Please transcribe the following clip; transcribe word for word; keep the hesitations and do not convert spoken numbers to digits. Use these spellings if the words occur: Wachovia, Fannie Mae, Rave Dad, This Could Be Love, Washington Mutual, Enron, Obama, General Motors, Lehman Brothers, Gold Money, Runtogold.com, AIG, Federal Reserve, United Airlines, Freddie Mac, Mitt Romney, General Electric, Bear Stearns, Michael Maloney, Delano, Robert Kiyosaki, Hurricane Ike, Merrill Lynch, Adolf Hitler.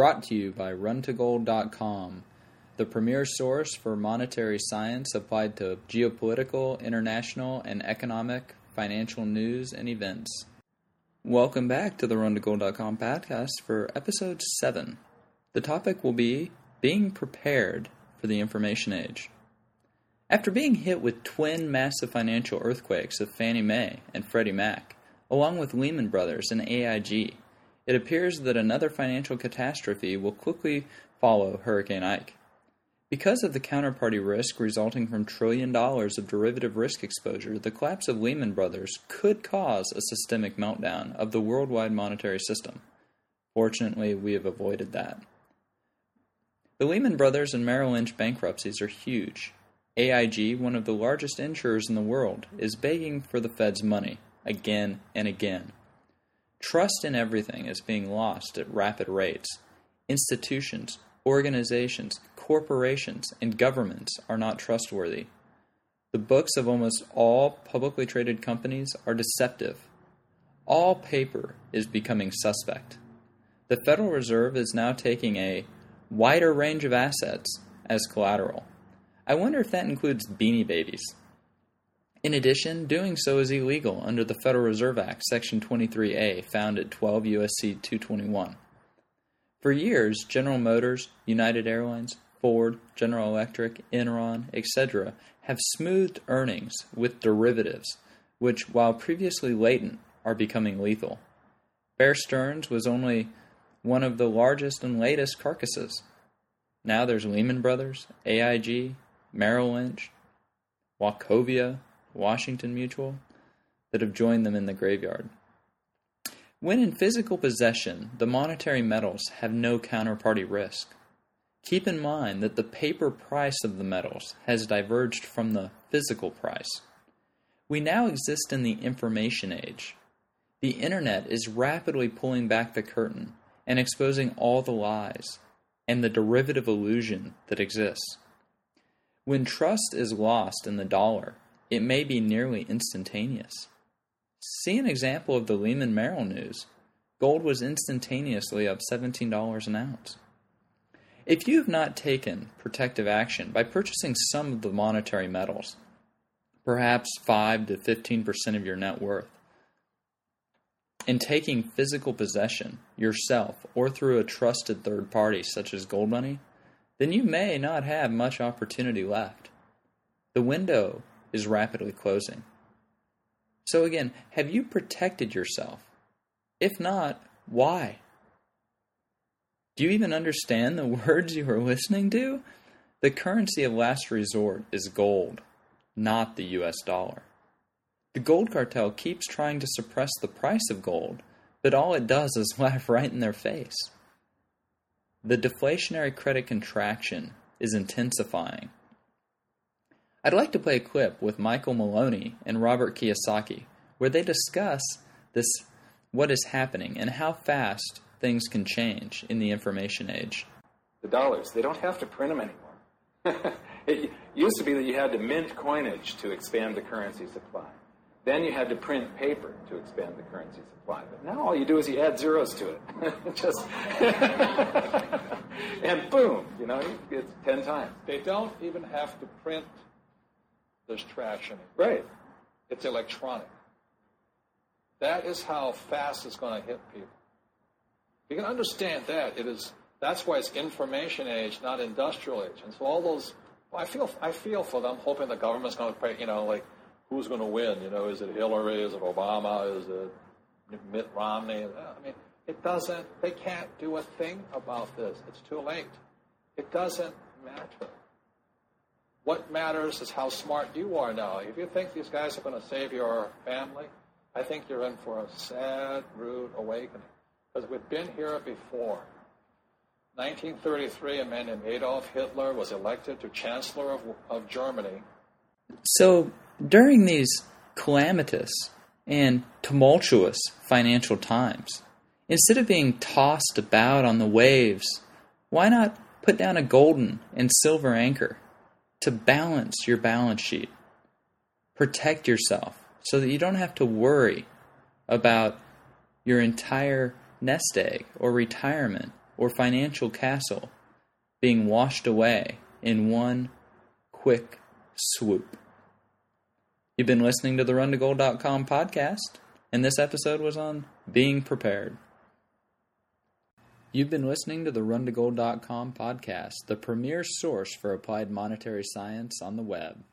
Brought to you by run to gold dot com, the premier source for monetary science applied to geopolitical, international, and economic financial news and events. Welcome back to the run to gold dot com podcast for episode seven. The topic will be being prepared for the information age. After being hit with twin massive financial earthquakes of Fannie Mae and Freddie Mac, along with Lehman Brothers and A I G, it appears that another financial catastrophe will quickly follow Hurricane Ike. Because of the counterparty risk resulting from trillion dollars of derivative risk exposure, the collapse of Lehman Brothers could cause a systemic meltdown of the worldwide monetary system. Fortunately, we have avoided that. The Lehman Brothers and Merrill Lynch bankruptcies are huge. A I G, one of the largest insurers in the world, is begging for the Fed's money again and again. Trust in everything is being lost at rapid rates. Institutions, organizations, corporations, and governments are not trustworthy. The books of almost all publicly traded companies are deceptive. All paper is becoming suspect. The Federal Reserve is now taking a wider range of assets as collateral. I wonder if that includes Beanie Babies. In addition, doing so is illegal under the Federal Reserve Act, Section twenty-three A, found at twelve U S C two twenty-one. For years, General Motors, United Airlines, Ford, General Electric, Enron, et cetera have smoothed earnings with derivatives, which, while previously latent, are becoming lethal. Bear Stearns was only one of the largest and latest carcasses. Now there's Lehman Brothers, A I G, Merrill Lynch, Wachovia, Washington Mutual, that have joined them in the graveyard. When in physical possession, the monetary metals have no counterparty risk. Keep in mind that the paper price of the metals has diverged from the physical price. We now exist in the information age. The internet is rapidly pulling back the curtain and exposing all the lies and the derivative illusion that exists. When trust is lost in the dollar, it may be nearly instantaneous. See an example of the Lehman Merrill news. Gold was instantaneously up seventeen dollars an ounce. If you have not taken protective action by purchasing some of the monetary metals, perhaps five to fifteen percent of your net worth, and taking physical possession yourself or through a trusted third party such as Gold Money, then you may not have much opportunity left. The window is rapidly closing. So again, have you protected yourself? If not, why? Do you even understand the words you are listening to? The currency of last resort is gold, not the U S dollar. The gold cartel keeps trying to suppress the price of gold, but all it does is laugh right in their face. The deflationary credit contraction is intensifying. I'd like to play a clip with Michael Maloney and Robert Kiyosaki where they discuss this, what is happening and how fast things can change in the information age. The dollars, they don't have to print them anymore. It used to be that you had to mint coinage to expand the currency supply. Then you had to print paper to expand the currency supply. But now all you do is you add zeros to it. Just and boom, you know, it's ten times. They don't even have to print. There's trash in it. Right. It's electronic. That is how fast it's going to hit people. You can understand that. It is. That's why it's information age, not industrial age. And so all those, well, I feel I feel for them, hoping the government's going to pay, you know, like, who's going to win? You know, is it Hillary? Is it Obama? Is it Mitt Romney? I mean, it doesn't, they can't do a thing about this. It's too late. It doesn't matter. What matters is how smart you are now. If you think these guys are going to save your family, I think you're in for a sad, rude awakening. Because we've been here before. nineteen thirty-three, a man named Adolf Hitler was elected to Chancellor of, of Germany. So during these calamitous and tumultuous financial times, instead of being tossed about on the waves, why not put down a golden and silver anchor to balance your balance sheet? Protect yourself so that you don't have to worry about your entire nest egg or retirement or financial castle being washed away in one quick swoop. You've been listening to the Run to Gold dot com podcast, and this episode was on being prepared. You've been listening to the Run to Gold dot com podcast, the premier source for applied monetary science on the web.